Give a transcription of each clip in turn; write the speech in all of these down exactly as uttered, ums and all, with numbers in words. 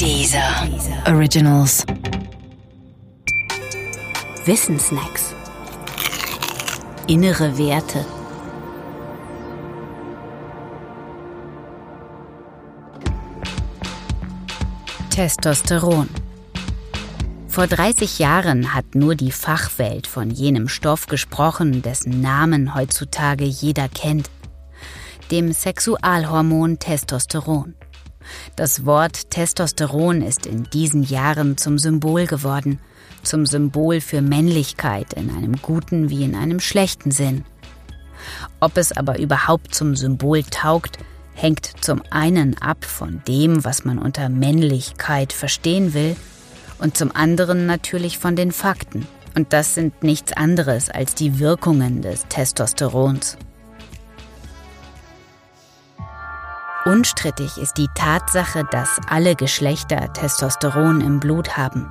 Deezer Originals. Wissensnacks. Innere Werte. Testosteron. Vor dreißig Jahren hat nur die Fachwelt von jenem Stoff gesprochen, dessen Namen heutzutage jeder kennt. Dem Sexualhormon Testosteron. Das Wort Testosteron ist in diesen Jahren zum Symbol geworden. Zum Symbol für Männlichkeit in einem guten wie in einem schlechten Sinn. Ob es aber überhaupt zum Symbol taugt, hängt zum einen ab von dem, was man unter Männlichkeit verstehen will, und zum anderen natürlich von den Fakten. Und das sind nichts anderes als die Wirkungen des Testosterons. Unstrittig ist die Tatsache, dass alle Geschlechter Testosteron im Blut haben.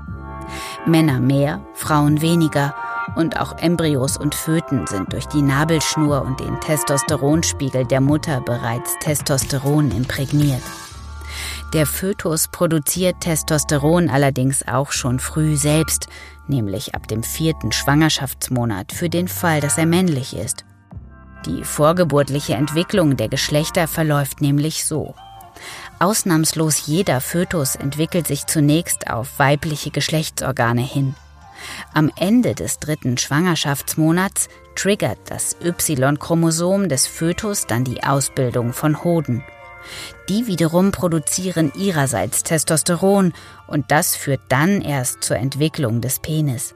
Männer mehr, Frauen weniger, und auch Embryos und Föten sind durch die Nabelschnur und den Testosteronspiegel der Mutter bereits Testosteron imprägniert. Der Fötus produziert Testosteron allerdings auch schon früh selbst, nämlich ab dem vierten Schwangerschaftsmonat für den Fall, dass er männlich ist. Die vorgeburtliche Entwicklung der Geschlechter verläuft nämlich so. Ausnahmslos jeder Fötus entwickelt sich zunächst auf weibliche Geschlechtsorgane hin. Am Ende des dritten Schwangerschaftsmonats triggert das Y-Chromosom des Fötus dann die Ausbildung von Hoden. Die wiederum produzieren ihrerseits Testosteron, und das führt dann erst zur Entwicklung des Penis.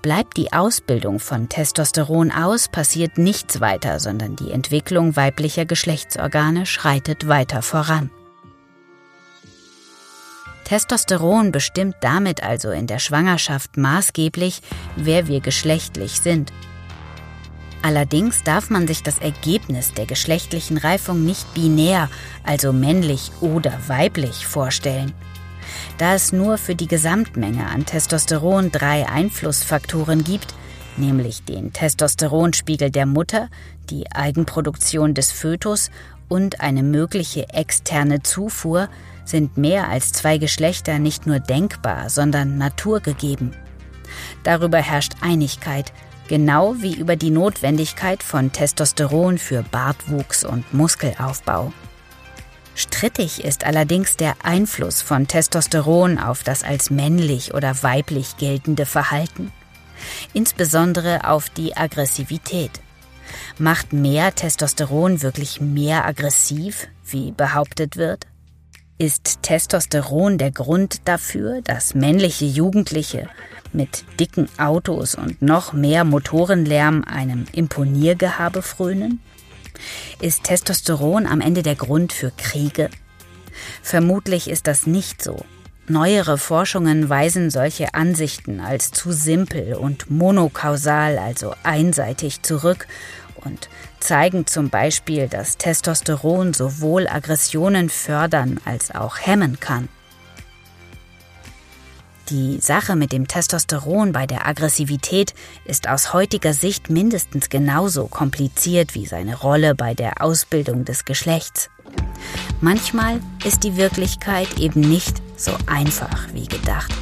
Bleibt die Ausbildung von Testosteron aus, passiert nichts weiter, sondern die Entwicklung weiblicher Geschlechtsorgane schreitet weiter voran. Testosteron bestimmt damit also in der Schwangerschaft maßgeblich, wer wir geschlechtlich sind. Allerdings darf man sich das Ergebnis der geschlechtlichen Reifung nicht binär, also männlich oder weiblich, vorstellen. Da es nur für die Gesamtmenge an Testosteron drei Einflussfaktoren gibt, nämlich den Testosteronspiegel der Mutter, die Eigenproduktion des Fötus und eine mögliche externe Zufuhr, sind mehr als zwei Geschlechter nicht nur denkbar, sondern naturgegeben. Darüber herrscht Einigkeit, genau wie über die Notwendigkeit von Testosteron für Bartwuchs und Muskelaufbau. Strittig ist allerdings der Einfluss von Testosteron auf das als männlich oder weiblich geltende Verhalten, insbesondere auf die Aggressivität. Macht mehr Testosteron wirklich mehr aggressiv, wie behauptet wird? Ist Testosteron der Grund dafür, dass männliche Jugendliche mit dicken Autos und noch mehr Motorenlärm einem Imponiergehabe frönen? Ist Testosteron am Ende der Grund für Kriege? Vermutlich ist das nicht so. Neuere Forschungen weisen solche Ansichten als zu simpel und monokausal, also einseitig, zurück und zeigen zum Beispiel, dass Testosteron sowohl Aggressionen fördern als auch hemmen kann. Die Sache mit dem Testosteron bei der Aggressivität ist aus heutiger Sicht mindestens genauso kompliziert wie seine Rolle bei der Ausbildung des Geschlechts. Manchmal ist die Wirklichkeit eben nicht so einfach wie gedacht.